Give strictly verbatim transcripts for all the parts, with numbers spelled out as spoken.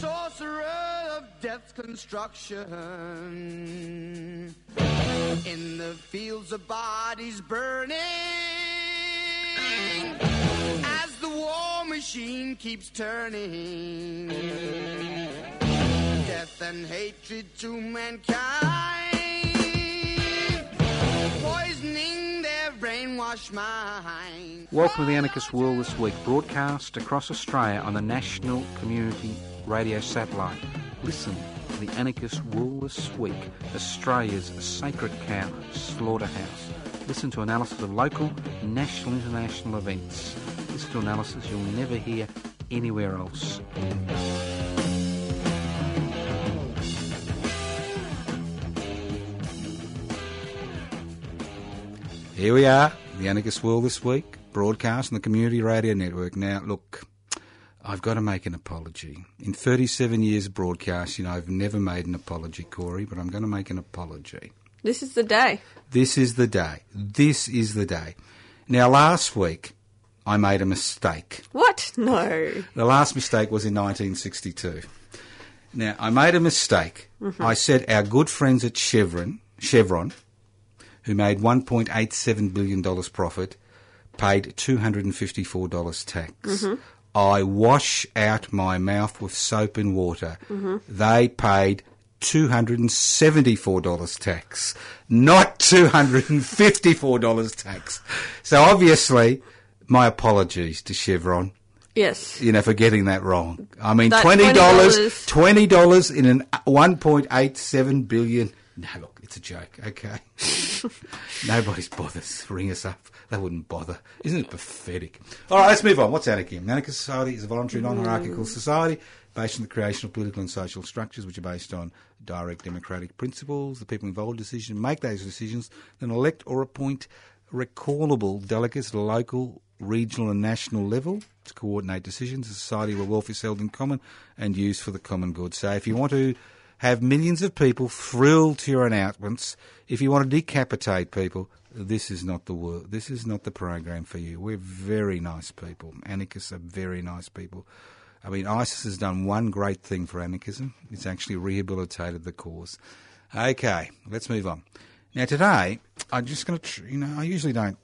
sorcerer of death's construction. In the fields of bodies burning, as the war machine keeps turning. Death and hatred to mankind, poisoning their brainwashed minds. Welcome to the Anarchist World This Week, broadcast across Australia on the National Community Radio Satellite. Listen to the Anarchist World This Week, Australia's sacred cow, slaughterhouse. Listen to analysis of local, national, international events. Listen to analysis you'll never hear anywhere else. Here we are, the Anarchist World This Week, broadcast on the Community Radio Network. Now, look, I've got to make an apology. In thirty-seven years of broadcasting, you know, I've never made an apology, Corey, but I'm going to make an apology. This is the day. This is the day. This is the day. Now, last week, I made a mistake. What? No. The last mistake was in nineteen sixty-two. Now, I made a mistake. Mm-hmm. I said our good friends at Chevron, Chevron, who made one point eight seven billion dollars profit, paid two hundred fifty-four dollars tax. Mm-hmm. I wash out my mouth with soap and water. Mm-hmm. They paid two hundred seventy-four dollars tax, not two hundred fifty-four dollars tax. So obviously, my apologies to Chevron. Yes. You know, for getting that wrong. I mean, that twenty dollars, $20, $20 in an one point eight seven billion dollars. No, look, it's a joke, okay? Nobody's bothers. Ring us up. They wouldn't bother. Isn't it pathetic? All right, let's move on. What's anarchy? An anarchist society is a voluntary, non-hierarchical mm. society based on the creation of political and social structures which are based on direct democratic principles. The people involved in decision make those decisions, then elect or appoint recallable delegates at a local, regional and national level to coordinate decisions. A society where wealth is held in common and used for the common good. So if you want to have millions of people thrilled to your announcements, if you want to decapitate people, this is not the work. This is not the program for you. We're very nice people. Anarchists are very nice people. I mean, ISIS has done one great thing for anarchism. It's actually rehabilitated the cause. Okay, let's move on. Now, today, I'm just going to, tr- you know, I usually don't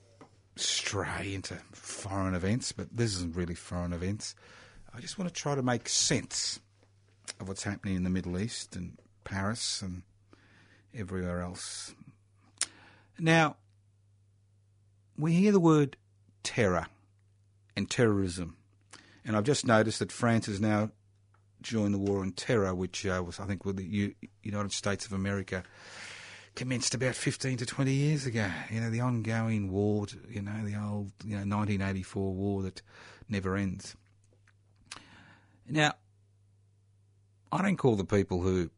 stray into foreign events, but this isn't really foreign events. I just want to try to make sense of what's happening in the Middle East and Paris and everywhere else. Now, we hear the word terror and terrorism, and I've just noticed that France has now joined the war on terror, which uh, was, I think, with the U- United States of America commenced about fifteen to twenty years ago. You know, the ongoing war, to, you know, the old you know, nineteen eighty-four war that never ends. Now, I don't call the people who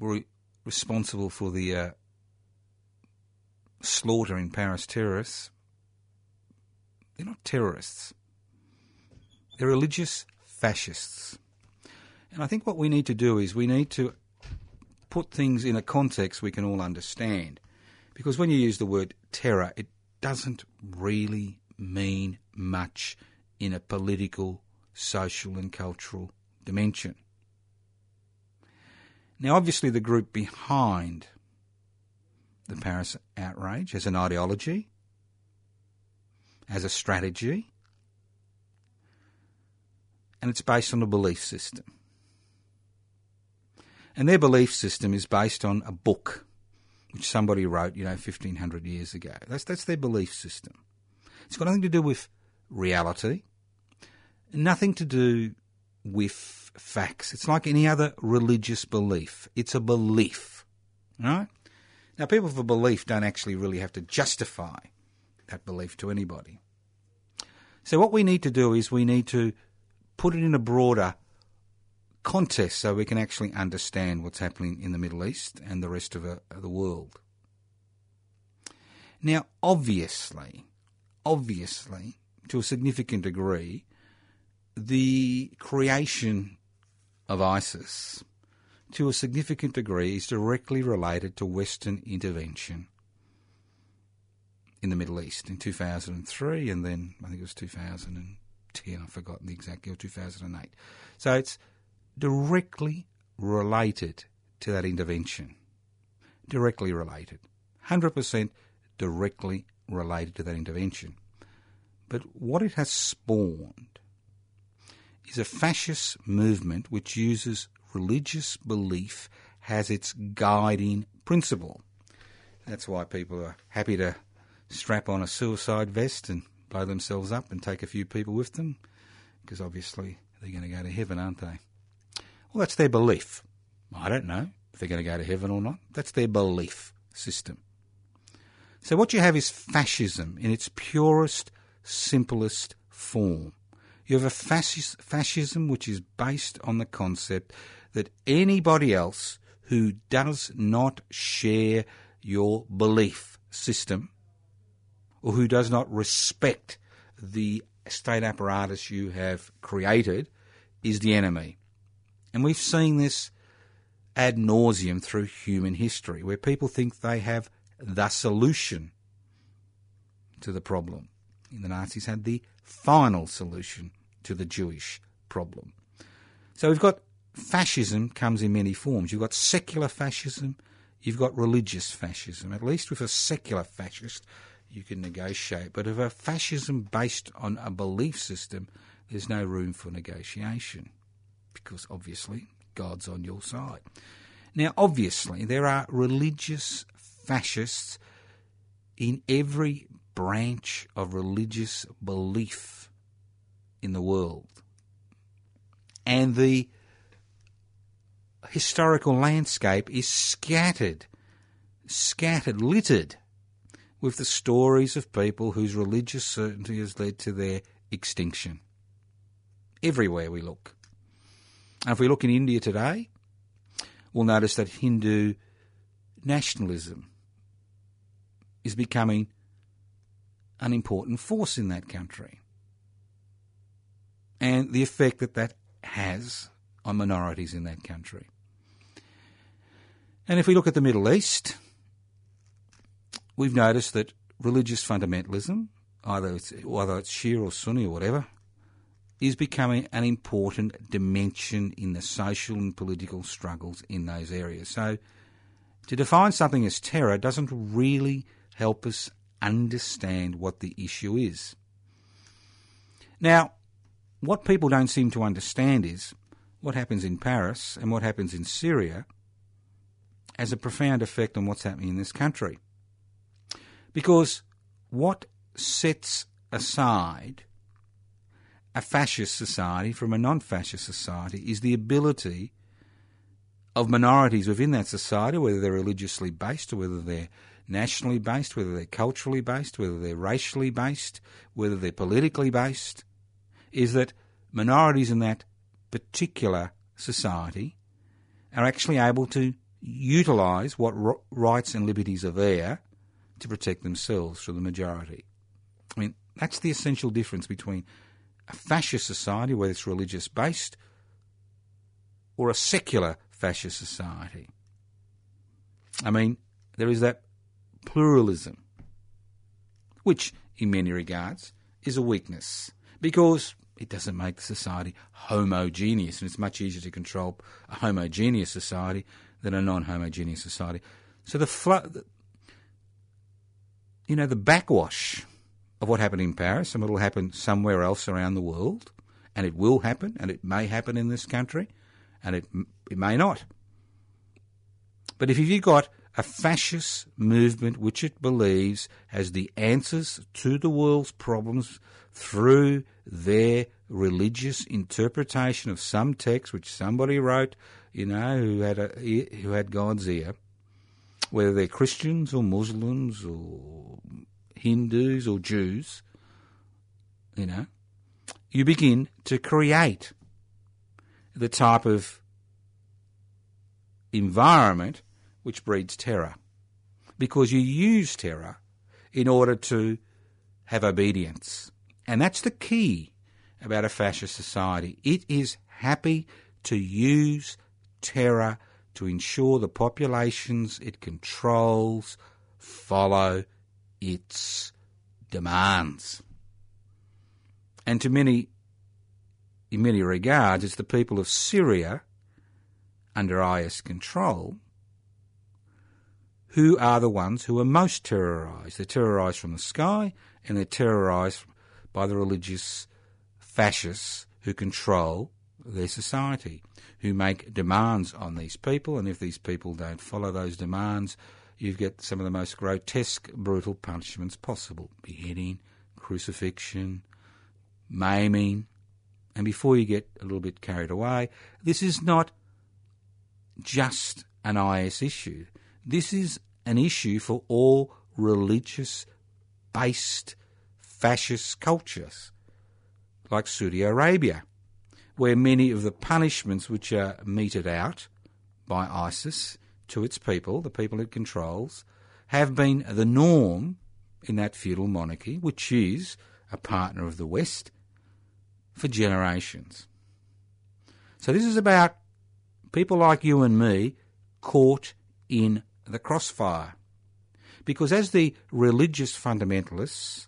were responsible for the uh, slaughter in Paris terrorists. They're not terrorists. They're religious fascists. And I think what we need to do is we need to put things in a context we can all understand. Because when you use the word terror, it doesn't really mean much in a political, social and cultural dimension. Now, obviously, the group behind the Paris outrage has an ideology, has a strategy, and it's based on a belief system. And their belief system is based on a book which somebody wrote, you know, fifteen hundred years ago. That's, that's their belief system. It's got nothing to do with reality, nothing to do with facts. It's like any other religious belief. It's a belief, right? Now, people for belief don't actually really have to justify that belief to anybody. So what we need to do is we need to put it in a broader contest so we can actually understand what's happening in the Middle East and the rest of, a, of the world. Now, obviously, obviously, to a significant degree, the creation of ISIS, to a significant degree, is directly related to Western intervention in the Middle East in two thousand three and then I think it was two thousand ten, I've forgotten the exact year, two thousand eight. So it's directly related to that intervention. Directly related. one hundred percent directly related to that intervention. But what it has spawned is a fascist movement which uses religious belief as its guiding principle. That's why people are happy to strap on a suicide vest and blow themselves up and take a few people with them, because obviously they're going to go to heaven, aren't they? Well, that's their belief. I don't know if they're going to go to heaven or not. That's their belief system. So what you have is fascism in its purest, simplest form. You have a fascist, fascism which is based on the concept that anybody else who does not share your belief system or who does not respect the state apparatus you have created is the enemy. And we've seen this ad nauseum through human history, where people think they have the solution to the problem. And the Nazis had the final solution to the Jewish problem. So we've got fascism comes in many forms. You've got secular fascism, you've got religious fascism. At least with a secular fascist, you can negotiate. But if a fascism based on a belief system, there's no room for negotiation because, obviously, God's on your side. Now, obviously, there are religious fascists in every branch of religious belief in the world. And the historical landscape is scattered, scattered, littered with the stories of people whose religious certainty has led to their extinction. Everywhere we look. And if we look in India today, we'll notice that Hindu nationalism is becoming an important force in that country, and the effect that that has on minorities in that country. And if we look at the Middle East, we've noticed that religious fundamentalism, either it's, whether it's Shia or Sunni or whatever, is becoming an important dimension in the social and political struggles in those areas. So to define something as terror doesn't really help us understand what the issue is. Now, what people don't seem to understand is what happens in Paris and what happens in Syria has a profound effect on what's happening in this country. Because what sets aside a fascist society from a non-fascist society is the ability of minorities within that society, whether they're religiously based or whether they're nationally based, whether they're culturally based, whether they're racially based, whether they're politically based, is that minorities in that particular society are actually able to utilise what r- rights and liberties are there to protect themselves from the majority. I mean, that's the essential difference between a fascist society, whether it's religious-based, or a secular fascist society. I mean, there is that pluralism, which in many regards is a weakness because it doesn't make the society homogeneous, and it's much easier to control a homogeneous society than a non-homogeneous society. So the, fl- the you know, the backwash of what happened in Paris and what will happen somewhere else around the world, and it will happen, and it may happen in this country, and it it may not. But if you've got a fascist movement which it believes has the answers to the world's problems through their religious interpretation of some text which somebody wrote, you know, who had a, who had God's ear, whether they're Christians or Muslims or Hindus or Jews, you know, you begin to create the type of environment which breeds terror, because you use terror in order to have obedience. And that's the key about a fascist society. It is happy to use terror to ensure the populations it controls follow its demands. And to many, in many regards, it's the people of Syria under I S control who are the ones who are most terrorised. They're terrorised from the sky, and they're terrorised by the religious fascists who control their society, who make demands on these people, and if these people don't follow those demands, you get some of the most grotesque, brutal punishments possible. Beheading, crucifixion, maiming. And before you get a little bit carried away, this is not just an I S issue. This is an issue for all religious-based fascist cultures, like Saudi Arabia, where many of the punishments which are meted out by ISIS to its people, the people it controls, have been the norm in that feudal monarchy, which is a partner of the West, for generations. So this is about people like you and me caught in the crossfire. Because as the religious fundamentalists,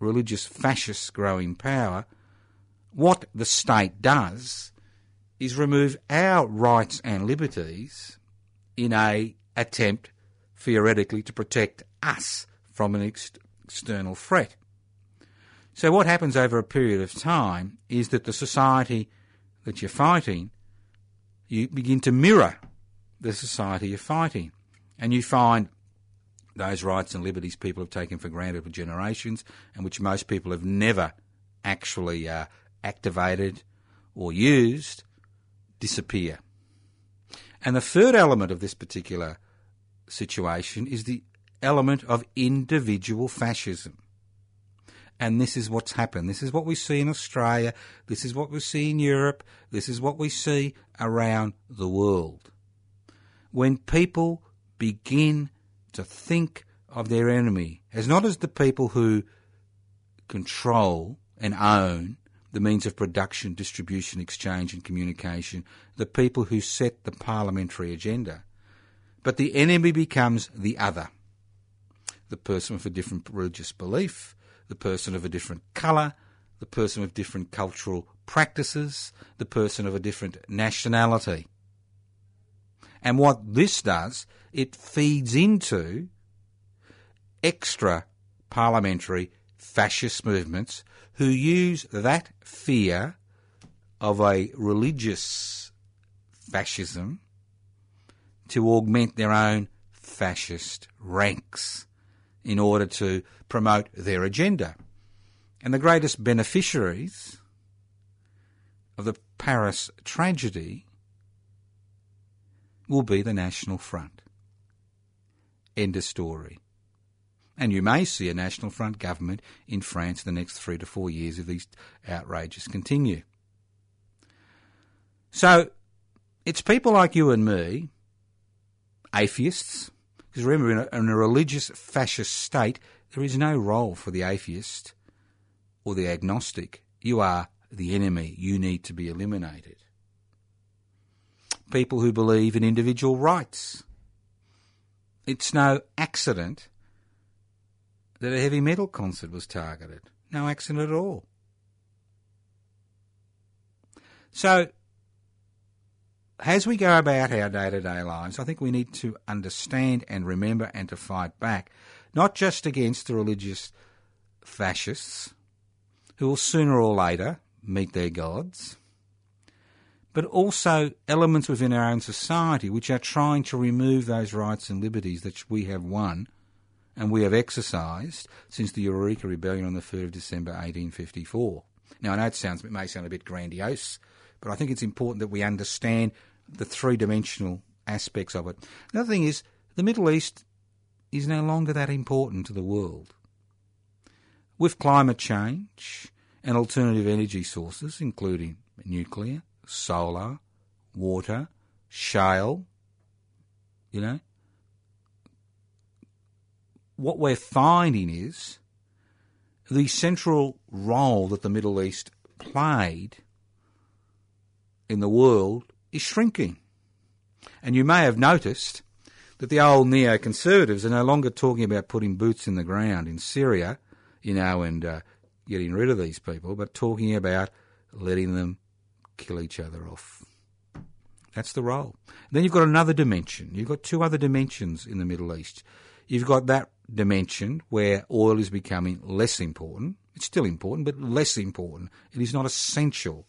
religious fascists grow in power, what the state does is remove our rights and liberties in an attempt, theoretically, to protect us from an ex- external threat. So what happens over a period of time is that the society that you're fighting, you begin to mirror the society you're fighting. And you find those rights and liberties people have taken for granted for generations, and which most people have never actually uh, activated or used, disappear. And the third element of this particular situation is the element of individual fascism. And this is what's happened. This is what we see in Australia. This is what we see in Europe. This is what we see around the world. When people begin to think of their enemy as not as the people who control and own the means of production, distribution, exchange and communication, the people who set the parliamentary agenda, but the enemy becomes the other, the person with a different religious belief, the person of a different colour, the person of different cultural practices, the person of a different nationality. And what this does, it feeds into extra parliamentary fascist movements who use that fear of a religious fascism to augment their own fascist ranks in order to promote their agenda. And the greatest beneficiaries of the Paris tragedy will be the National Front. End of story. And you may see a National Front government in France in the next three to four years if these outrages continue. So it's people like you and me, atheists, because remember, in a, in a religious fascist state, there is no role for the atheist or the agnostic. You are the enemy. You need to be eliminated. People who believe in individual rights. It's no accident that a heavy metal concert was targeted. No accident at all. So, as we go about our day-to-day lives, I think we need to understand and remember and to fight back, not just against the religious fascists, who will sooner or later meet their gods, but also elements within our own society which are trying to remove those rights and liberties that we have won and we have exercised since the Eureka Rebellion on the third of December eighteen fifty-four. Now, I know it, sounds, it may sound a bit grandiose, but I think it's important that we understand the three-dimensional aspects of it. Another thing is, the Middle East is no longer that important to the world. With climate change and alternative energy sources, including nuclear, solar, water, shale, you know. What we're finding is the central role that the Middle East played in the world is shrinking. And you may have noticed that the old neoconservatives are no longer talking about putting boots in the ground in Syria, you know, and uh, getting rid of these people, but talking about letting them kill each other off. That's the role. And then you've got another dimension. You've got two other dimensions in the Middle East. You've got that dimension where oil is becoming less important. It's still important, but less important. It is not essential,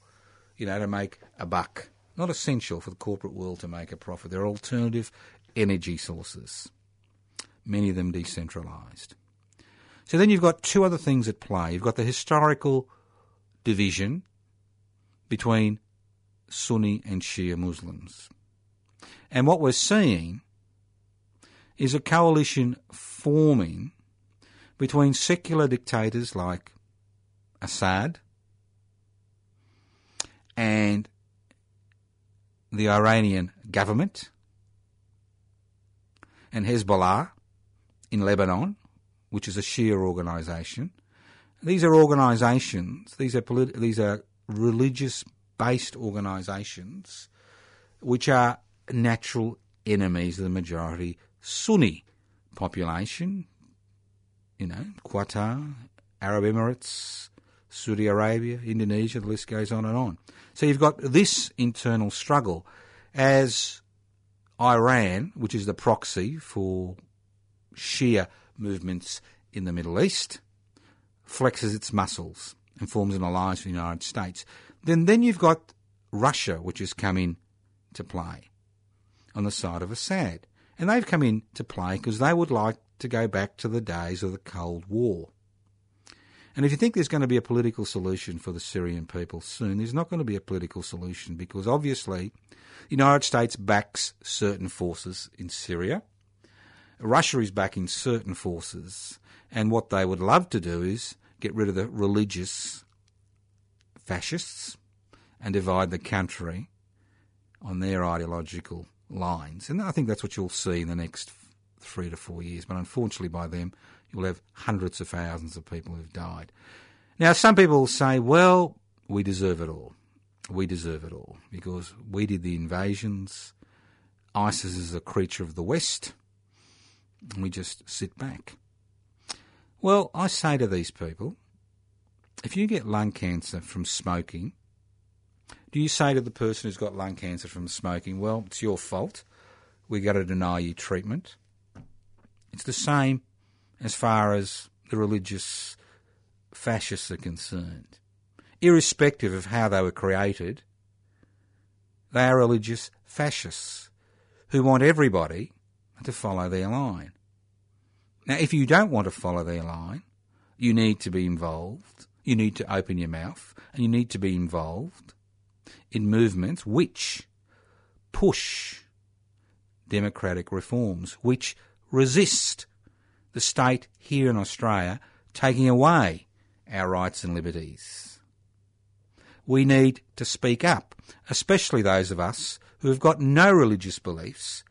you know, to make a buck. Not essential for the corporate world to make a profit. There are alternative energy sources, many of them decentralised. So then you've got two other things at play. You've got the historical division between Sunni and Shia Muslims. And what we're seeing is a coalition forming between secular dictators like Assad and the Iranian government and Hezbollah in Lebanon, which is a Shia organisation. These are organisations, these are politi- these are religious-based organisations which are natural enemies of the majority Sunni population, you know, Qatar, Arab Emirates, Saudi Arabia, Indonesia, the list goes on and on. So you've got this internal struggle as Iran, which is the proxy for Shia movements in the Middle East, flexes its muscles and forms an alliance with the United States. Then, then you've got Russia, which has come in to play on the side of Assad. And they've come in to play because they would like to go back to the days of the Cold War. And if you think there's going to be a political solution for the Syrian people soon, there's not going to be a political solution because obviously the United States backs certain forces in Syria. Russia is backing certain forces. And what they would love to do is get rid of the religious fascists and divide the country on their ideological lines. And I think that's what you'll see in the next three to four years. But unfortunately by then, you'll have hundreds of thousands of people who've died. Now, some people say, well, we deserve it all. We deserve it all because we did the invasions. ISIS is a creature of the West. And we just sit back. Well, I say to these people, if you get lung cancer from smoking, do you say to the person who's got lung cancer from smoking, well, it's your fault, we're going to deny you treatment? It's the same as far as the religious fascists are concerned. Irrespective of how they were created, they are religious fascists who want everybody to follow their line. Now, if you don't want to follow their line, you need to be involved, you need to open your mouth, and you need to be involved in movements which push democratic reforms, which resist the state here in Australia taking away our rights and liberties. We need to speak up, especially those of us who have got no religious beliefs,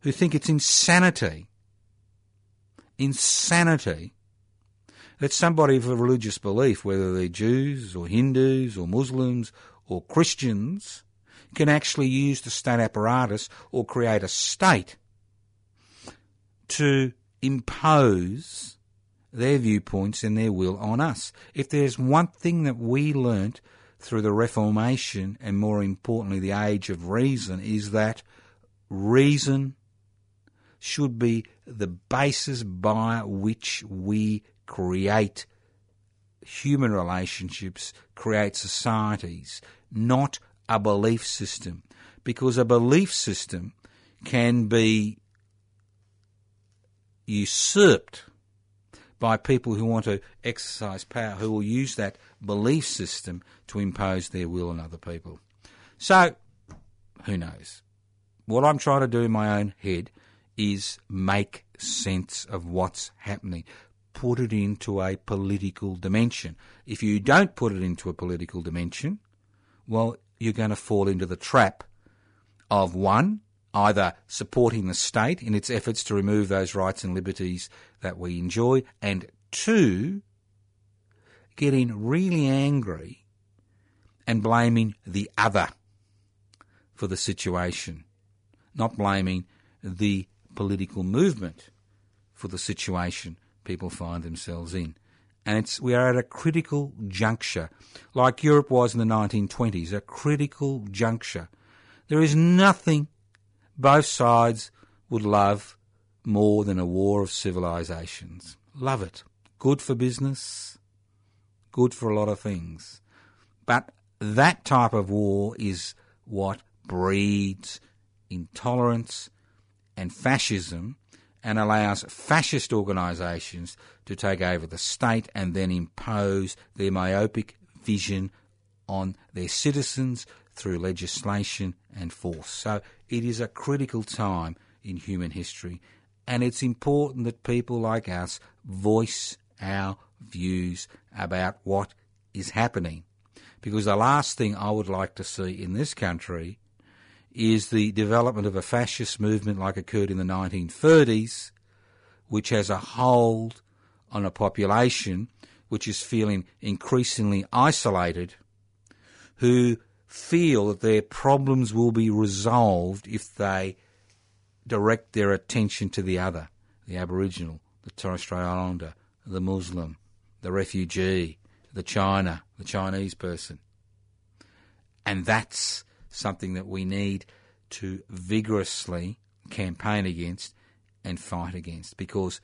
who think it's insanity, insanity, that somebody of a religious belief, whether they're Jews or Hindus or Muslims or Christians, can actually use the state apparatus or create a state to impose their viewpoints and their will on us. If there's one thing that we learnt through the Reformation and more importantly the Age of Reason is that reason should be the basis by which we create human relationships, create societies, not a belief system. Because a belief system can be usurped by people who want to exercise power, who will use that belief system to impose their will on other people. So, who knows? What I'm trying to do in my own head is make sense of what's happening. Put it into a political dimension. If you don't put it into a political dimension, well, you're going to fall into the trap of, one, either supporting the state in its efforts to remove those rights and liberties that we enjoy, and two, getting really angry and blaming the other for the situation, not blaming the political movement for the situation people find themselves in. And it's, we are at a critical juncture, like Europe was in the nineteen twenties, a critical juncture. There is nothing both sides would love more than a war of civilisations. Love it. Good for business, good for a lot of things. But that type of war is what breeds intolerance and fascism, and allows fascist organisations to take over the state and then impose their myopic vision on their citizens through legislation and force. So it is a critical time in human history, and it's important that people like us voice our views about what is happening, because the last thing I would like to see in this country is the development of a fascist movement like occurred in the nineteen thirties, which has a hold on a population which is feeling increasingly isolated, who feel that their problems will be resolved if they direct their attention to the other, the Aboriginal, the Torres Strait Islander, the Muslim, the refugee, the China, the Chinese person. And that's something that we need to vigorously campaign against and fight against, because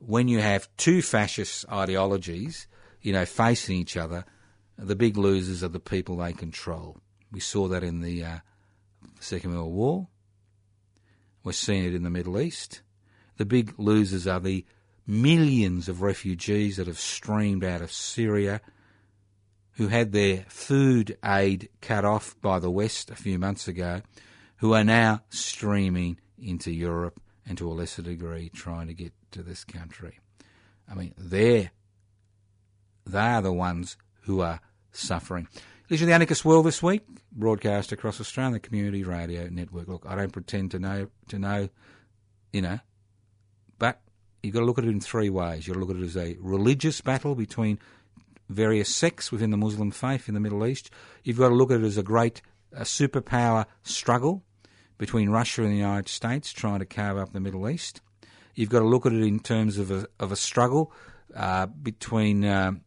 when you have two fascist ideologies, you know, facing each other, the big losers are the people they control. We saw that in the uh, Second World War. We're seeing it in the Middle East. The big losers are the millions of refugees that have streamed out of Syria, who had their food aid cut off by the West a few months ago, who are now streaming into Europe and to a lesser degree trying to get to this country. I mean, they're, they are the ones who are suffering. Listen to The Anarchist World this week, broadcast across Australia on the Community Radio Network. Look, I don't pretend to know, to know, you know, but you've got to look at it in three ways. You've got to look at it as a religious battle between various sects within the Muslim faith in the Middle East. You've got to look at it as a great a superpower struggle between Russia and the United States trying to carve up the Middle East. You've got to look at it in terms of a, of a struggle uh, between um,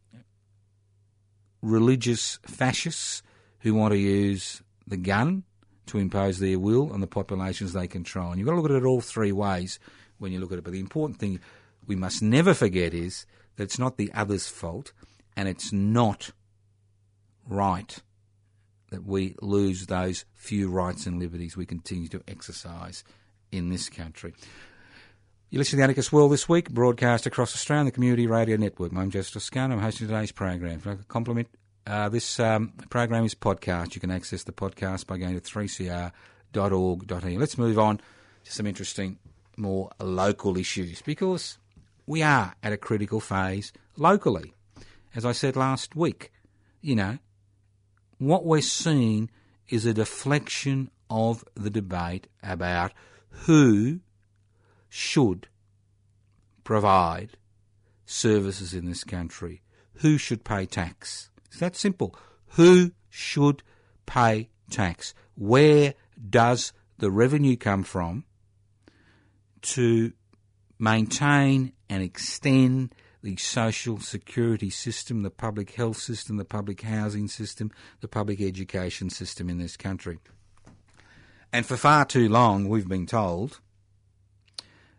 religious fascists who want to use the gun to impose their will on the populations they control. And you've got to look at it all three ways when you look at it. But the important thing we must never forget is that it's not the other's fault, and it's not right that we lose those few rights and liberties we continue to exercise in this country. You listen to The Anarchist World this week, broadcast across Australia on the Community Radio Network. My name's Justice Scan. I'm hosting today's program. If I could compliment, uh, this um, program is podcast. You can access the podcast by going to three c r dot org dot a u. Let's move on to some interesting, more local issues, because we are at a critical phase locally. As I said last week, you know, what we're seeing is a deflection of the debate about who should provide services in this country, who should pay tax. It's that simple. Who should pay tax? Where does the revenue come from to maintain and extend the social security system, the public health system, the public housing system, the public education system in this country? And for far too long, we've been told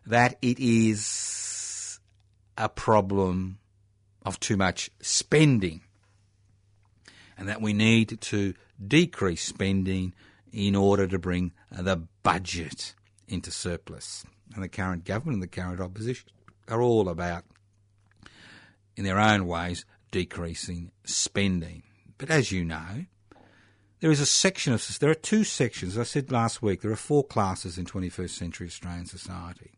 that it is a problem of too much spending and that we need to decrease spending in order to bring the budget into surplus. And the current government and the current opposition are all about, in their own ways, decreasing spending. But as you know, there is a section of, there are two sections, as I said last week, there are four classes in twenty-first century Australian society.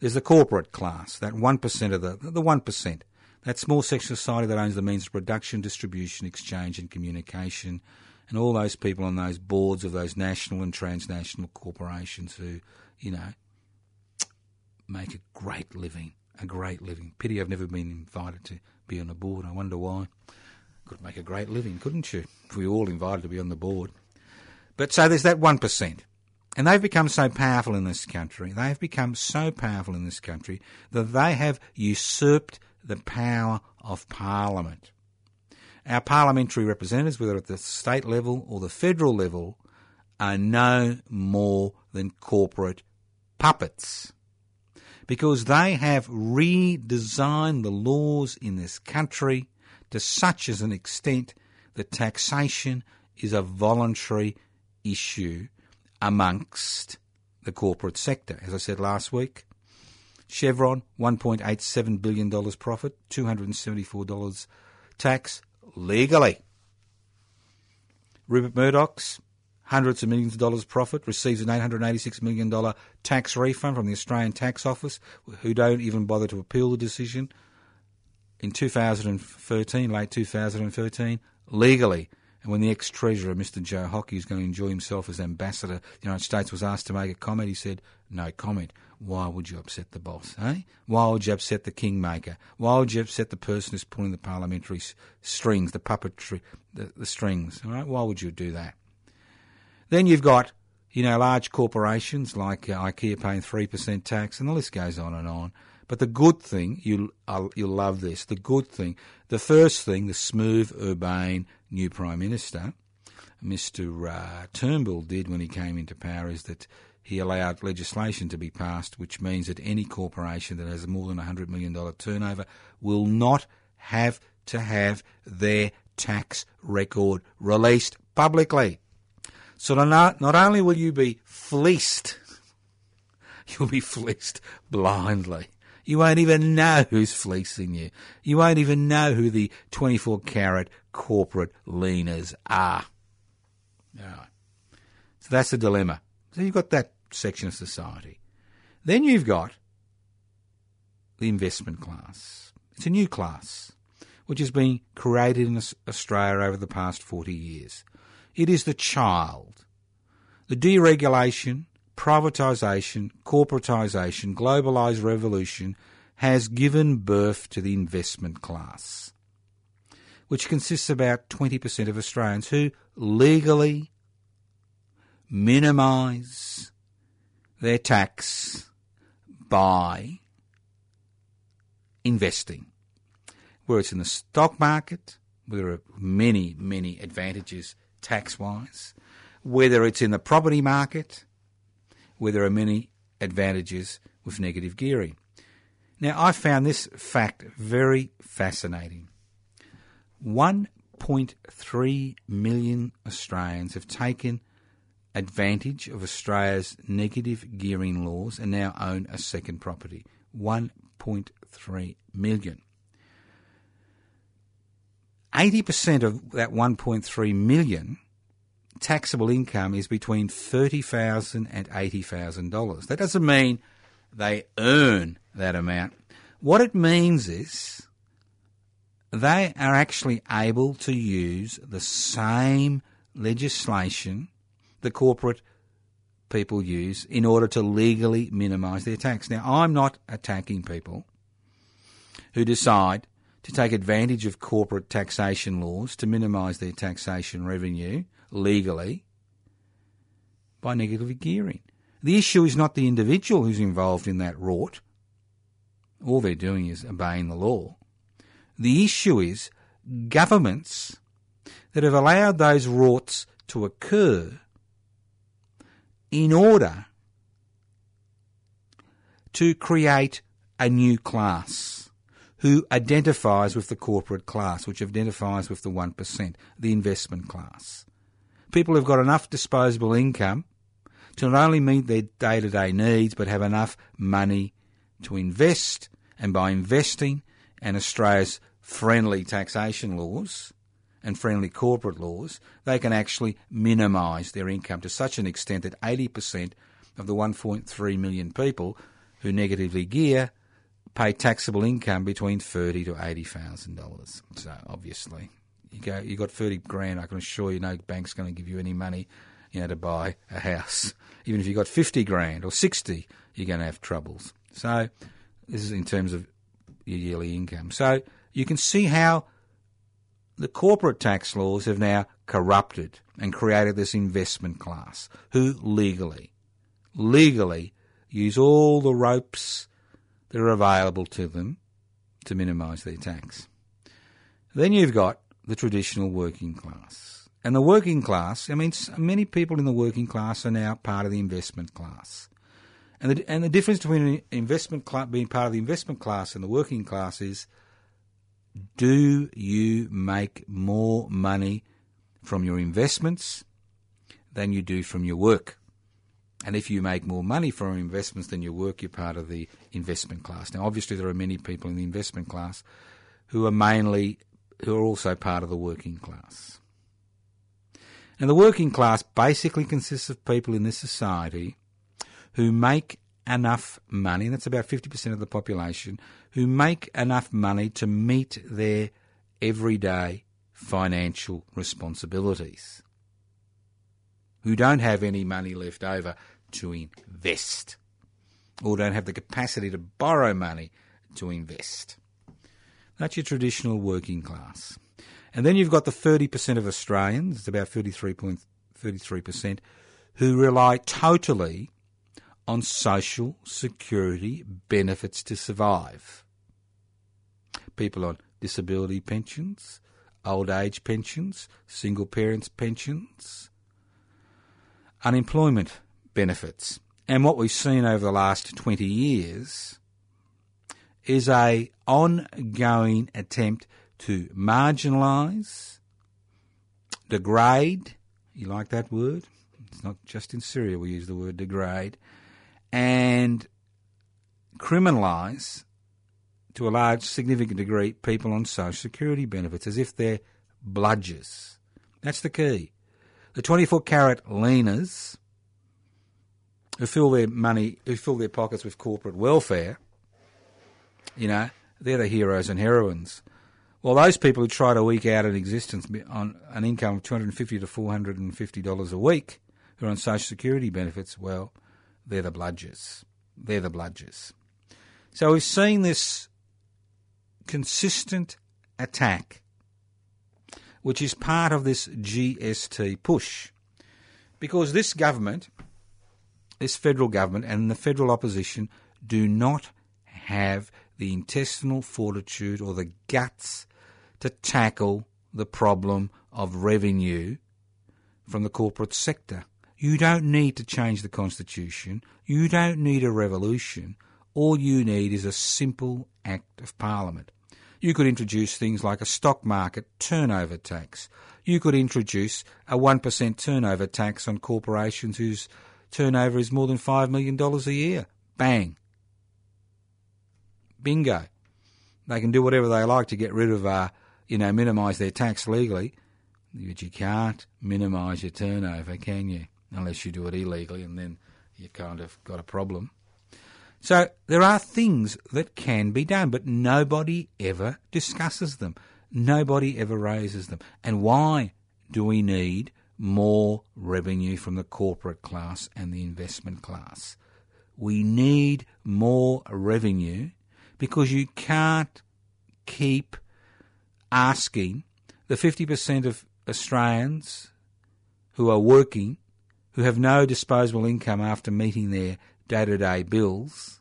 There's the corporate class, that one percent of the, the one percent, that small section of society that owns the means of production, distribution, exchange and communication and all those people on those boards of those national and transnational corporations who, you know, make a great living, a great living. Pity I've never been invited to be on a board. I wonder why. Could make a great living, couldn't you, if we were all invited to be on the board? But so there's that one percent. And they've become so powerful in this country, they've become so powerful in this country that they have usurped the power of Parliament. Our parliamentary representatives, whether at the state level or the federal level, are no more than corporate puppets, because they have redesigned the laws in this country to such as an extent that taxation is a voluntary issue amongst the corporate sector. As I said last week, Chevron, one point eight seven billion dollars profit, two hundred seventy-four dollars tax legally. Rupert Murdoch's hundreds of millions of dollars profit, receives an eight hundred eighty-six million dollars tax refund from the Australian Tax Office, who don't even bother to appeal the decision. In two thousand thirteen, late two thousand thirteen, legally. And when the ex-Treasurer, Mr Joe Hockey, who's going to enjoy himself as ambassador to the United States, was asked to make a comment, he said, no comment. Why would you upset the boss, eh? Why would you upset the kingmaker? Why would you upset the person who's pulling the parliamentary strings, the puppetry, the, the strings, all right? Why would you do that? Then you've got, you know, large corporations like uh, IKEA paying three percent tax, and the list goes on and on. But the good thing, you, uh, you'll love this, the good thing, the first thing, the smooth, urbane new Prime Minister, Mr uh, Turnbull, did when he came into power is that he allowed legislation to be passed, which means that any corporation that has more than one hundred million dollars turnover will not have to have their tax record released publicly. So not, not only will you be fleeced, you'll be fleeced blindly. You won't even know who's fleecing you. You won't even know who the twenty-four carat corporate leaners are. All right. So that's the dilemma. So you've got that section of society. Then you've got the investment class. It's a new class, which has been created in Australia over the past forty years. It is the child. The deregulation, privatisation, corporatisation, globalised revolution has given birth to the investment class, which consists of about twenty percent of Australians who legally minimise their tax by investing. Whether it's in the stock market, where there are many, many advantages tax-wise, whether it's in the property market, where there are many advantages with negative gearing. Now, I found this fact very fascinating. one point three million Australians have taken advantage of Australia's negative gearing laws and now own a second property. one point three million. eighty percent of that one point three million taxable income is between thirty thousand dollars and eighty thousand dollars. That doesn't mean they earn that amount. What it means is they are actually able to use the same legislation the corporate people use in order to legally minimise their tax. Now, I'm not attacking people who decide to take advantage of corporate taxation laws to minimise their taxation revenue legally by negative gearing. The issue is not the individual who's involved in that rort. All they're doing is obeying the law. The issue is governments that have allowed those rorts to occur in order to create a new class who identifies with the corporate class, which identifies with the one percent, the investment class. People who've got enough disposable income to not only meet their day-to-day needs but have enough money to invest, and by investing and Australia's friendly taxation laws and friendly corporate laws, they can actually minimise their income to such an extent that eighty percent of the one point three million people who negatively gear pay taxable income between thirty thousand dollars to eighty thousand dollars. So obviously you go, you got thirty grand. I can assure you, no bank's going to give you any money, you know, to buy a house. Even if you got fifty grand or sixty, you're going to have troubles. So this is in terms of your yearly income. So you can see how the corporate tax laws have now corrupted and created this investment class who legally, legally use all the ropes that are available to them to minimise their tax. Then you've got the traditional working class. And the working class, I mean, many people in the working class are now part of the investment class. And the, and the difference between an investment cl- being part of the investment class and the working class is, do you make more money from your investments than you do from your work? And if you make more money from investments than your work, you're part of the investment class. Now, obviously, there are many people in the investment class who are mainly, who are also part of the working class. And the working class basically consists of people in this society who make enough money, and that's about fifty percent of the population, who make enough money to meet their everyday financial responsibilities, who don't have any money left over to invest or don't have the capacity to borrow money to invest. That's your traditional working class. And then you've got the thirty percent of Australians, it's about thirty-three point three three percent, who rely totally on social security benefits to survive. People on disability pensions, old age pensions, single parents pensions, unemployment benefits. And what we've seen over the last twenty years is a ongoing attempt to marginalise, degrade, you like that word? It's not just in Syria we use the word degrade, and criminalise to a large significant degree people on social security benefits as if they're bludgers. That's the key. The twenty-four carat leaners who fill their money, who fill their pockets with corporate welfare, you know, they're the heroes and heroines. Well, those people who try to eke out an existence on an income of two hundred fifty dollars to four hundred fifty dollars a week who are on social security benefits, well, they're the bludgers. They're the bludgers. So we've seen this consistent attack, which is part of this G S T push, because this government, this federal government and the federal opposition do not have the intestinal fortitude or the guts to tackle the problem of revenue from the corporate sector. You don't need to change the Constitution. You don't need a revolution. All you need is a simple act of Parliament. You could introduce things like a stock market turnover tax. You could introduce a one percent turnover tax on corporations whose turnover is more than five million dollars a year. Bang. Bingo. They can do whatever they like to get rid of, uh, you know, minimise their tax legally. But you can't minimise your turnover, can you? Unless you do it illegally, and then you've kind of got a problem. So there are things that can be done, but nobody ever discusses them. Nobody ever raises them. And why do we need more revenue from the corporate class and the investment class? We need more revenue because you can't keep asking the fifty percent of Australians who are working, who have no disposable income after meeting their day-to-day bills,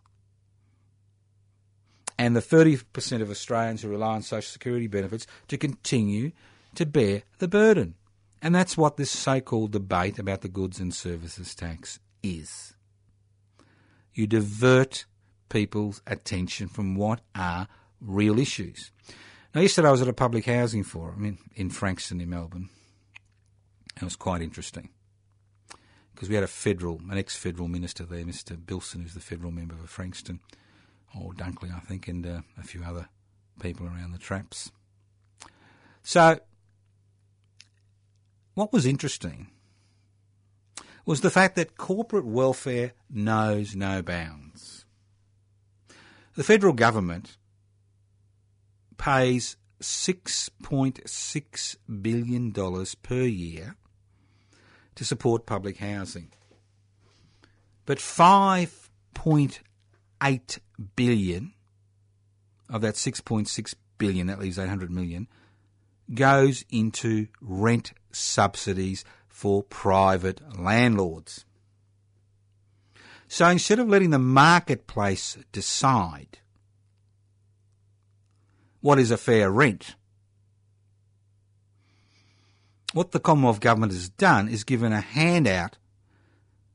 and the thirty percent of Australians who rely on social security benefits to continue to bear the burden. And that's what this so-called debate about the goods and services tax is. You divert people's attention from what are real issues. Now, yesterday I was at a public housing forum in, in Frankston in Melbourne. It was quite interesting, because we had a federal, an ex-federal minister there, Mr Bilson, who's the federal member for Frankston, or Dunkley, I think, and uh, a few other people around the traps. So what was interesting was the fact that corporate welfare knows no bounds. The federal government pays six point six billion dollars per year to support public housing. But five point eight billion dollars of that six point six billion dollars, that leaves eight hundred million dollars, goes into rent subsidies for private landlords. So instead of letting the marketplace decide what is a fair rent, what the Commonwealth Government has done is given a handout,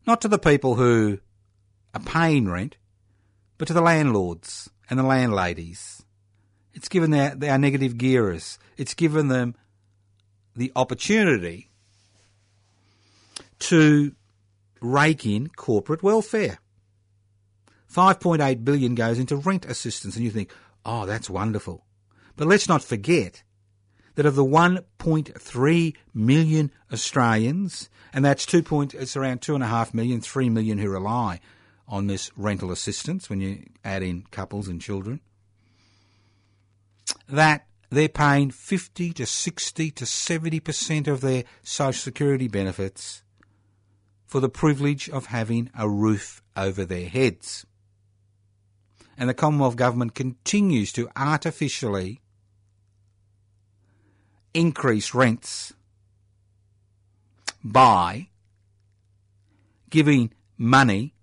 not to the people who are paying rent, but to the landlords and the landladies. It's given their, their negative gearers. It's given them the opportunity to rake in corporate welfare. five point eight billion dollars goes into rent assistance, and you think, oh, that's wonderful. But let's not forget that of the one point three million Australians, and that's two point, it's around two point five million, three million who rely on this rental assistance when you add in couples and children, that they're paying fifty to sixty to seventy percent of their social security benefits for the privilege of having a roof over their heads. And the Commonwealth Government continues to artificially increase rents by giving money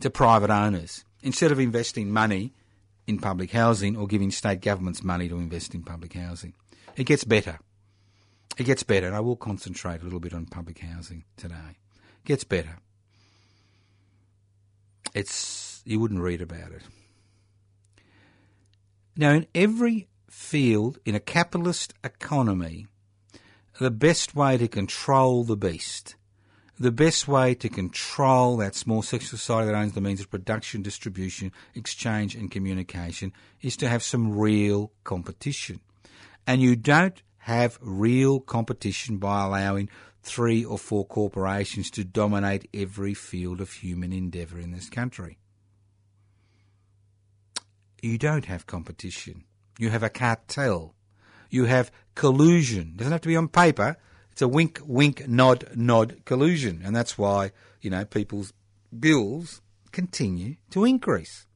to private owners instead of investing money in public housing or giving state governments money to invest in public housing. It gets better. It gets better, and I will concentrate a little bit on public housing today. It gets better. It's, you wouldn't read about it. Now, in every field in a capitalist economy, the best way to control the beast, the best way to control that small section of society that owns the means of production, distribution, exchange and communication is to have some real competition. And you don't have real competition by allowing three or four corporations to dominate every field of human endeavour in this country. You don't have competition. You have a cartel. You have collusion. It doesn't have to be on paper. It's a wink, wink, nod, nod collusion. And that's why, you know, people's bills continue to increase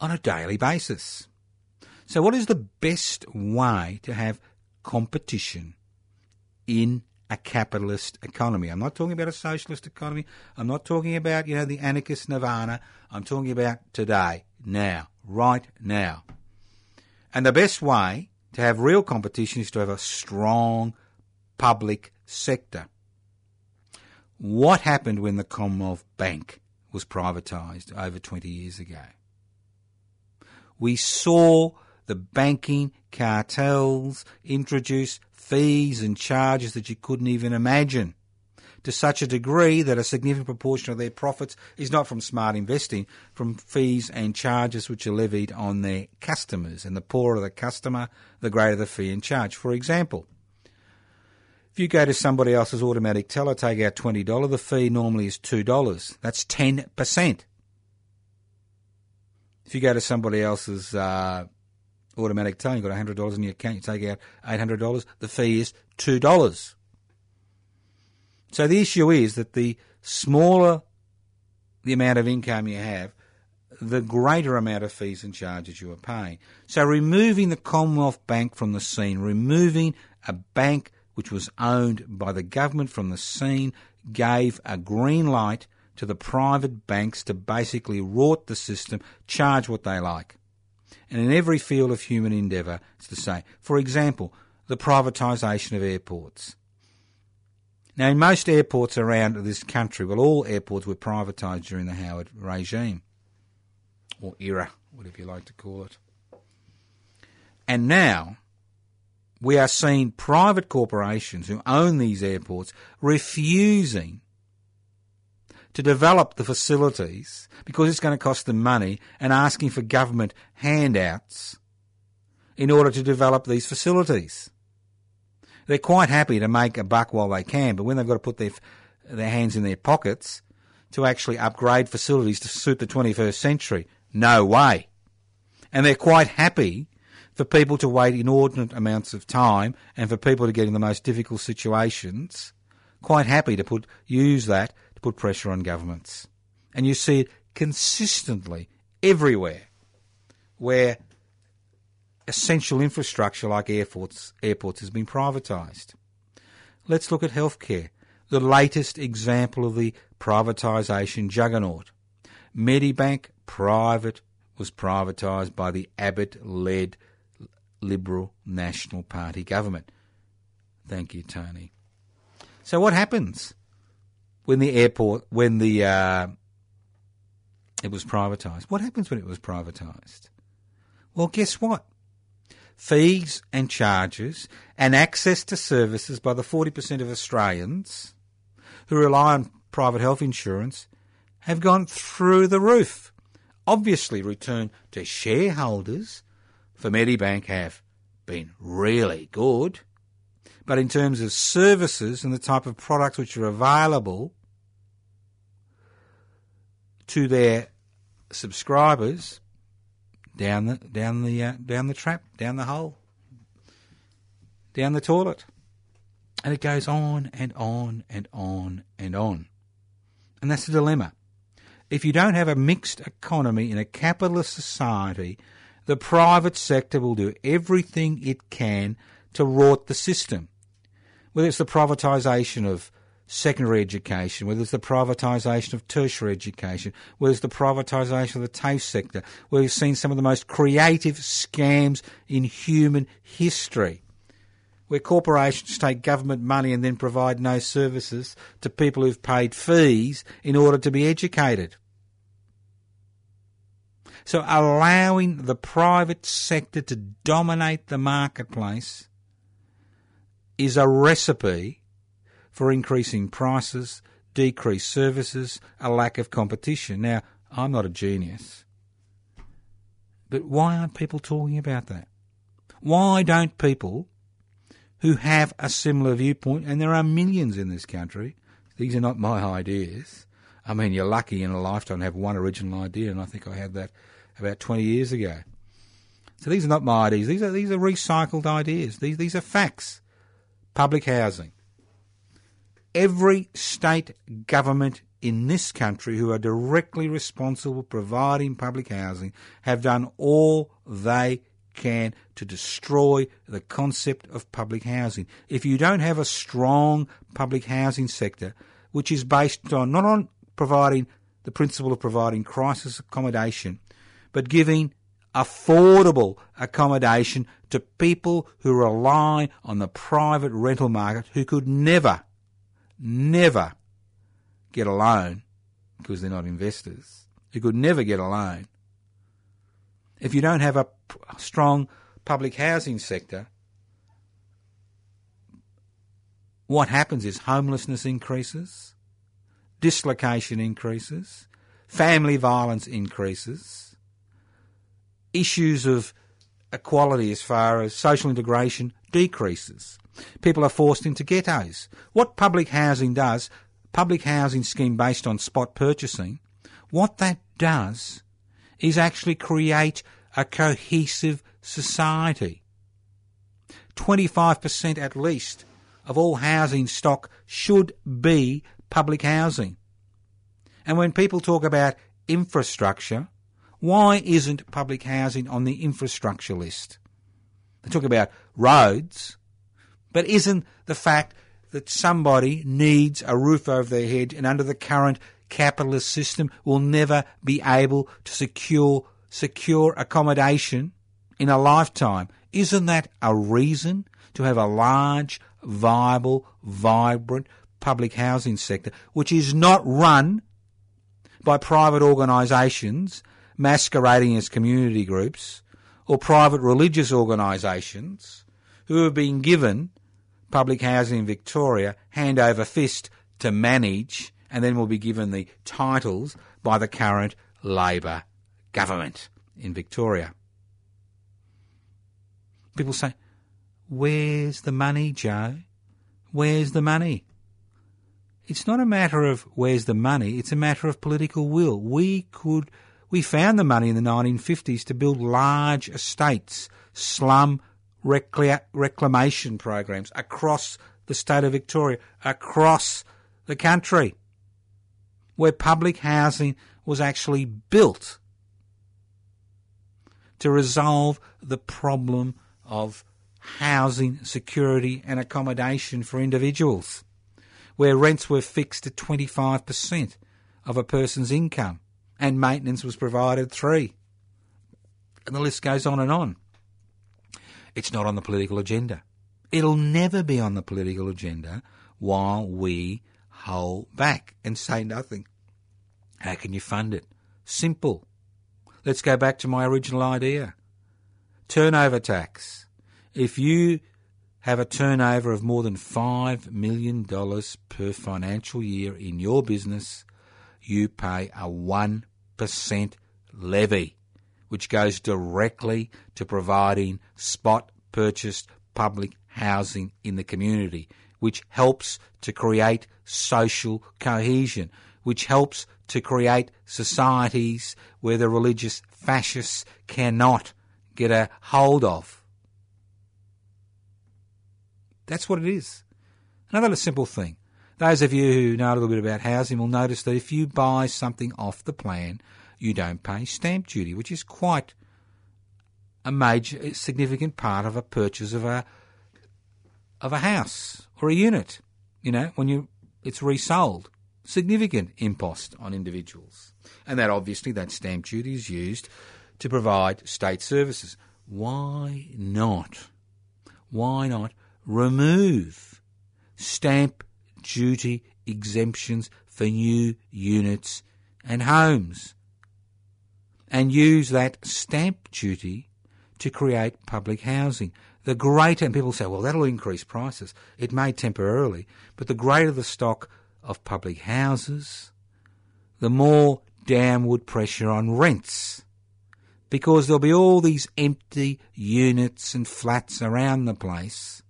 on a daily basis. So what is the best way to have competition in a capitalist economy? I'm not talking about a socialist economy. I'm not talking about, you know, the anarchist nirvana. I'm talking about today, now, right now. And the best way to have real competition is to have a strong public sector. What happened when the Commonwealth Bank was privatised over twenty years ago? We saw the banking cartels introduce fees and charges that you couldn't even imagine, to such a degree that a significant proportion of their profits is not from smart investing, from fees and charges which are levied on their customers. And the poorer the customer, the greater the fee and charge. For example, if you go to somebody else's automatic teller, take out twenty dollars, the fee normally is two dollars. That's ten percent. If you go to somebody else's uh, automatic teller, you've got one hundred dollars in your account, you take out eight hundred dollars, the fee is two dollars. So the issue is that the smaller the amount of income you have, the greater amount of fees and charges you are paying. So removing the Commonwealth Bank from the scene, removing a bank which was owned by the government from the scene, gave a green light to the private banks to basically rort the system, charge what they like. And in every field of human endeavour, it's the same. For example, the privatisation of airports. Now, in most airports around this country, well, all airports were privatised during the Howard regime, or era, whatever you like to call it. And now we are seeing private corporations who own these airports refusing to develop the facilities because it's going to cost them money, and asking for government handouts in order to develop these facilities. They're quite happy to make a buck while they can, but when they've got to put their their hands in their pockets to actually upgrade facilities to suit the twenty-first century, no way. And they're quite happy for people to wait inordinate amounts of time and for people to get in the most difficult situations, quite happy to put use that to put pressure on governments. And you see it consistently everywhere where essential infrastructure like airports, airports has been privatised. Let's look at healthcare, the latest example of the privatisation juggernaut. Medibank Private was privatised by the Abbott-led Liberal National Party government. Thank you, Tony. So what happens when the airport, when the uh, it was privatised? What happens when it was privatised? Well, guess what? Fees and charges and access to services by the forty percent of Australians who rely on private health insurance have gone through the roof. Obviously, return to shareholders for Medibank have been really good, but in terms of services and the type of products which are available to their subscribers, down the down the uh, down the trap, down the hole, down the toilet, and it goes on and on and on and on, and that's the dilemma. If you don't have a mixed economy in a capitalist society, the private sector will do everything it can to rot the system. Whether it's the privatisation of secondary education, whether it's the privatisation of tertiary education, whether it's the privatisation of the TAFE sector, where we've seen some of the most creative scams in human history, where corporations take government money and then provide no services to people who've paid fees in order to be educated. So allowing the private sector to dominate the marketplace is a recipe for increasing prices, decreased services, a lack of competition. Now, I'm not a genius, but why aren't people talking about that? Why don't people who have a similar viewpoint, and there are millions in this country, these are not my ideas. I mean, you're lucky in a lifetime to have one original idea, and I think I had that about twenty years ago. So these are not my ideas. These are these are recycled ideas. These these are facts. Public housing. Every state government in this country who are directly responsible for providing public housing have done all they can to destroy the concept of public housing. If you don't have a strong public housing sector, which is based on not on providing the principle of providing crisis accommodation, but giving affordable accommodation to people who rely on the private rental market who could never, never get a loan because they're not investors, who could never get a loan. If you don't have a strong public housing sector, what happens is homelessness increases, dislocation increases, family violence increases, issues of equality as far as social integration decreases. People are forced into ghettos. What public housing does, public housing scheme based on spot purchasing, what that does is actually create a cohesive society. twenty-five percent at least of all housing stock should be public housing. And when people talk about infrastructure, why isn't public housing on the infrastructure list? They talk about roads, but isn't the fact that somebody needs a roof over their head and under the current capitalist system will never be able to secure secure accommodation in a lifetime? Isn't that a reason to have a large, viable, vibrant public housing sector, which is not run by private organisations masquerading as community groups or private religious organisations who have been given public housing in Victoria hand over fist to manage and then will be given the titles by the current Labor government in Victoria? People say, where's the money, Joe? Where's the money? It's not a matter of where's the money, it's a matter of political will. We could, We found the money in the nineteen fifties to build large estates, slum recla- reclamation programs across the state of Victoria, across the country, where public housing was actually built to resolve the problem of housing, security and accommodation for individuals, where rents were fixed at twenty-five percent of a person's income and maintenance was provided three. And the list goes on and on. It's not on the political agenda. It'll never be on the political agenda while we hold back and say nothing. How can you fund it? Simple. Let's go back to my original idea. Turnover tax. If you have a turnover of more than five million dollars per financial year in your business, you pay a one percent levy, which goes directly to providing spot-purchased public housing in the community, which helps to create social cohesion, which helps to create societies where the religious fascists cannot get a hold of. That's what it is. Another simple thing. Those of you who know a little bit about housing will notice that if you buy something off the plan, you don't pay stamp duty, which is quite a major, significant part of a purchase of a of a house or a unit. You know, when you it's resold, significant impost on individuals, and that obviously that stamp duty is used to provide state services. Why not? Why not remove stamp duty exemptions for new units and homes and use that stamp duty to create public housing? The greater, and people say, well, that'll increase prices. It may temporarily, but the greater the stock of public houses, the more downward pressure on rents, because there'll be all these empty units and flats around the place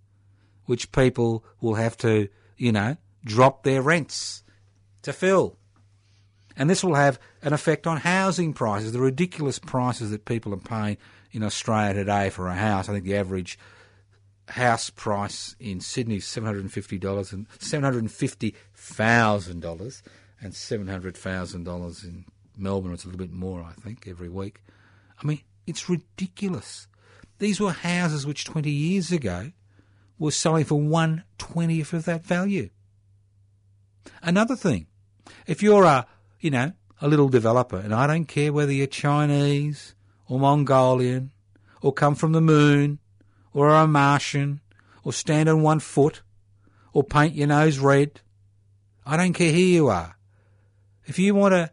which people will have to, you know, drop their rents to fill. And this will have an effect on housing prices, the ridiculous prices that people are paying in Australia today for a house. I think the average house price in Sydney is seven hundred fifty dollars and seven hundred fifty thousand dollars, and seven hundred thousand dollars in Melbourne. It's a little bit more, I think, every week. I mean, it's ridiculous. These were houses which twenty years ago were selling for one twentieth of that value. Another thing, if you're a, you know, a little developer, and I don't care whether you're Chinese or Mongolian or come from the moon or are a Martian or stand on one foot or paint your nose red, I don't care who you are. If you want to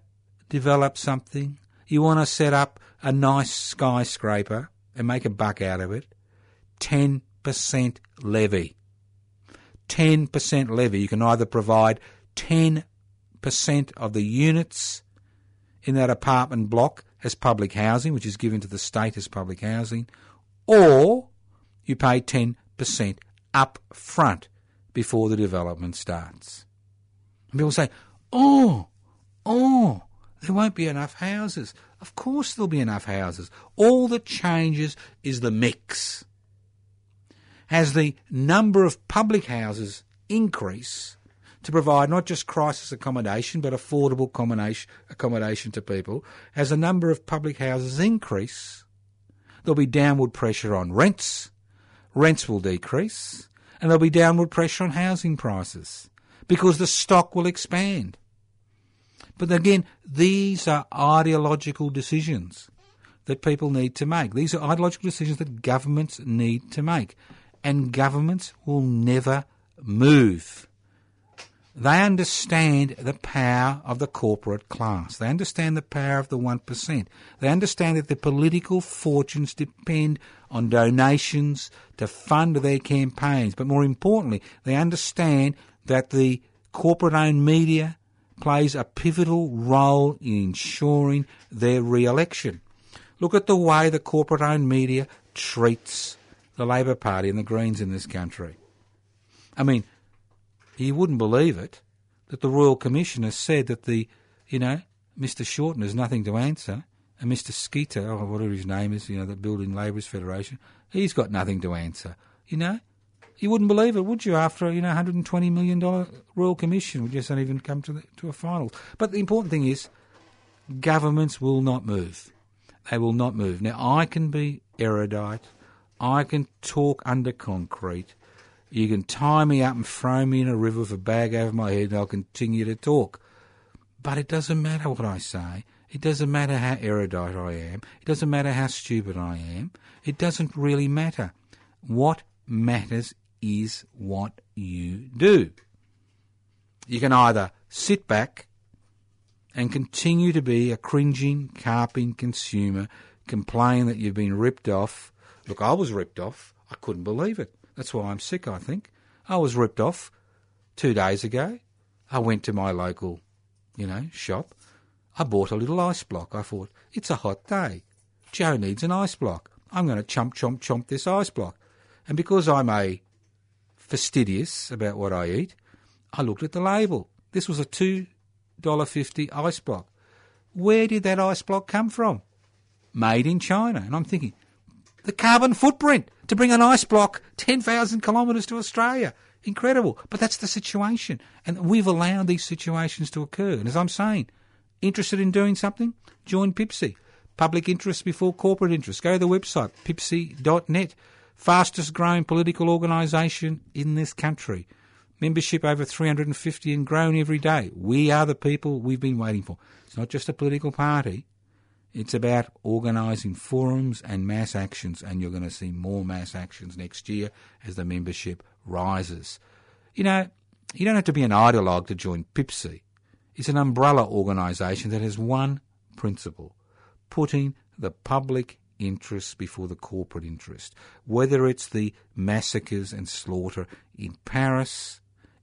develop something, you want to set up a nice skyscraper and make a buck out of it, ten percent levy. Ten percent levy. You can either provide ten percent of the units in that apartment block as public housing, which is given to the state as public housing, or you pay ten percent up front before the development starts. And people say, oh, oh, there won't be enough houses. Of course there'll be enough houses. All that changes is the mix. Has the number of public houses increase to provide not just crisis accommodation but affordable accommodation to people? As the number of public houses increase, there'll be downward pressure on rents. Rents will decrease, and there'll be downward pressure on housing prices because the stock will expand. But again, these are ideological decisions that people need to make. These are ideological decisions that governments need to make. And governments will never move. They understand the power of the corporate class. They understand the power of the one percent. They understand that their political fortunes depend on donations to fund their campaigns. But more importantly, they understand that the corporate-owned media plays a pivotal role in ensuring their re-election. Look at the way the corporate-owned media treats the Labor Party and the Greens in this country. I mean, you wouldn't believe it, that the Royal Commission has said that the, you know, Mr Shorten has nothing to answer And Mr Skeeter, or whatever his name is, you know, the Building Laborers Federation, he's got nothing to answer, you know. You wouldn't believe it, would you, after, you know, one hundred twenty million dollars Royal Commission? We just don't even come to the, to a final. But the important thing is governments will not move. They will not move. Now, I can be erudite. I can talk under concrete. You can tie me up and throw me in a river with a bag over my head and I'll continue to talk. But it doesn't matter what I say. It doesn't matter how erudite I am. It doesn't matter how stupid I am. It doesn't really matter. What matters is what you do. You can either sit back and continue to be a cringing, carping consumer, complain that you've been ripped off. Look, I was ripped off. I couldn't believe it. That's why I'm sick, I think. I was ripped off two days ago. I went to my local, you know, shop. I bought a little ice block. I thought, it's a hot day. Joe needs an ice block. I'm going to chomp, chomp, chomp this ice block. And because I'm a fastidious about what I eat, I looked at the label. This was a two dollars fifty ice block. Where did that ice block come from? Made in China. And I'm thinking, the carbon footprint to bring an ice block ten thousand kilometres to Australia. Incredible. But that's the situation. And we've allowed these situations to occur. And as I'm saying, interested in doing something? Join Pipsy. Public interest before corporate interest. Go to the website, pipsy dot net. Fastest growing political organisation in this country. Membership over three hundred fifty and grown every day. We are the people we've been waiting for. It's not just a political party. It's about organising forums and mass actions, and you're going to see more mass actions next year as the membership rises. You know, you don't have to be an ideologue to join Pipsy. It's an umbrella organisation that has one principle, putting the public interests before the corporate interest. Whether it's the massacres and slaughter in Paris,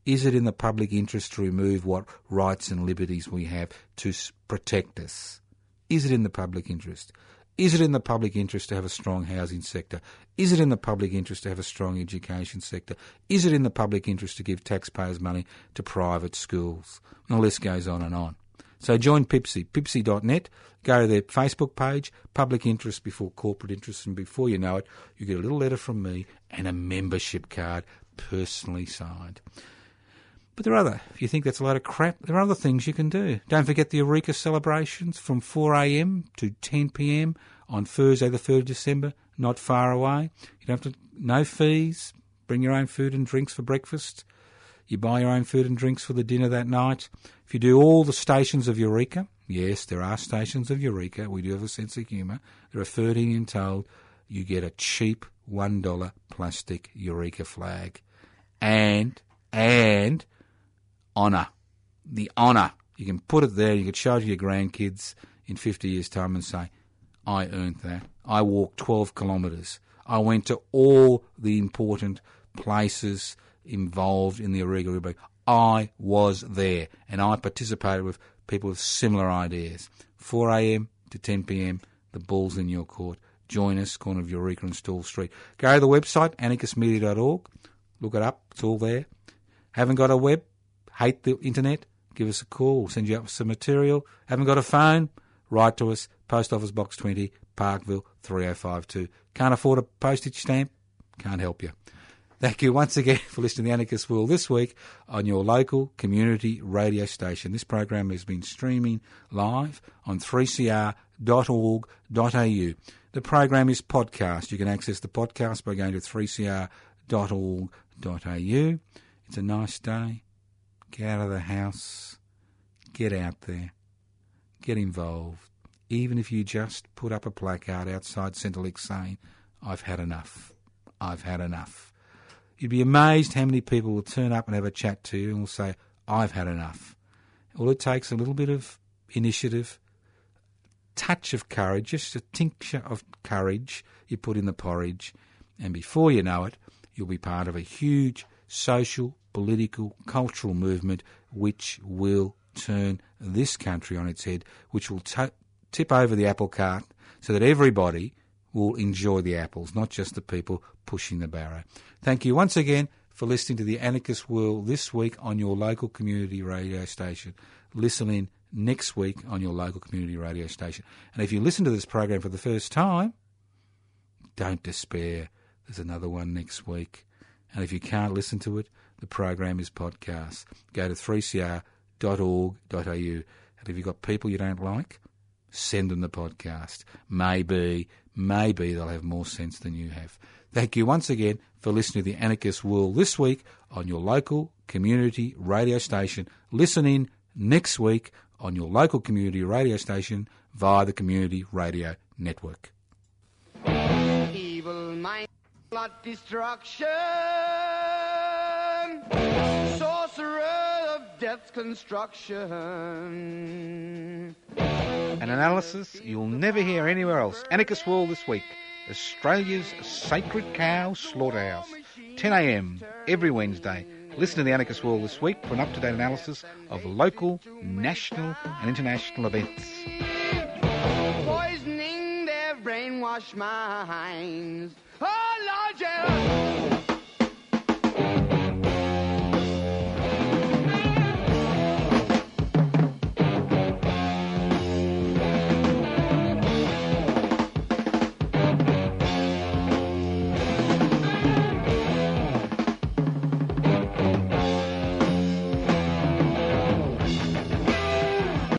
is it in the public interest to remove what rights and liberties we have to protect us? Is it in the public interest? Is it in the public interest to have a strong housing sector? Is it in the public interest to have a strong education sector? Is it in the public interest to give taxpayers money to private schools? And the list goes on and on. So join Pipsy, pipsy dot net, go to their Facebook page, public interest before corporate interest, and before you know it, you get a little letter from me and a membership card personally signed. But there are other, if you think that's a load of crap, there are other things you can do. Don't forget the Eureka celebrations from four a.m. to ten p.m. on Thursday the third of December, not far away. You don't have to, no fees, bring your own food and drinks for breakfast. You buy your own food and drinks for the dinner that night. If you do all the stations of Eureka, yes, there are stations of Eureka. We do have a sense of humour. There are thirteen in total. You get a cheap one dollar plastic Eureka flag. And, and, honour. The honour. You can put it there. You can show it to your grandkids in fifty years' time and say, I earned that. I walked twelve kilometres. I went to all the important places involved in the Eureka Rebellion. I was there and I participated with people with similar ideas. four a.m. to ten p.m. the ball's in your court. Join us, corner of Eureka and Stall Street. Go to the website, anarchist media dot org. Look it up, it's all there. Haven't got a web? Hate the internet? Give us a call. We'll send you up some material. Haven't got a phone? Write to us, Post Office Box twenty, Parkville three oh five two. Can't afford a postage stamp? Can't help you. Thank you once again for listening to The Anarchist World this week on your local community radio station. This program has been streaming live on three c r dot org dot a u. The program is podcast. You can access the podcast by going to three c r dot org dot a u. It's a nice day. Get out of the house. Get out there. Get involved. Even if you just put up a placard outside Centrelink saying, I've had enough. I've had enough. You'd be amazed how many people will turn up and have a chat to you and will say, I've had enough. All it takes is a little bit of initiative, touch of courage, just a tincture of courage you put in the porridge, and before you know it, you'll be part of a huge social, political, cultural movement which will turn this country on its head, which will t- tip over the apple cart so that everybody will enjoy the apples, not just the people pushing the barrow. Thank you once again for listening to The Anarchist World this week on your local community radio station. Listen in next week on your local community radio station. And if you listen to this program for the first time, don't despair. There's another one next week. And if you can't listen to it, the program is podcast. Go to three c r dot org dot a u. And if you've got people you don't like, send them the podcast. Maybe, maybe they'll have more sense than you have. Thank you once again for listening to The Anarchist World this week on your local community radio station. Listen in next week on your local community radio station via the Community Radio Network. Evil mind, plot destruction, sorcerer of death's construction. An analysis you'll never hear anywhere else. Anarchist World this week, Australia's sacred cow slaughterhouse, ten a m every Wednesday. Listen to The Anarchist World this week for an up-to-date analysis of local, national and international events. Poisoning their brainwashed minds. Oh, Lord, yeah.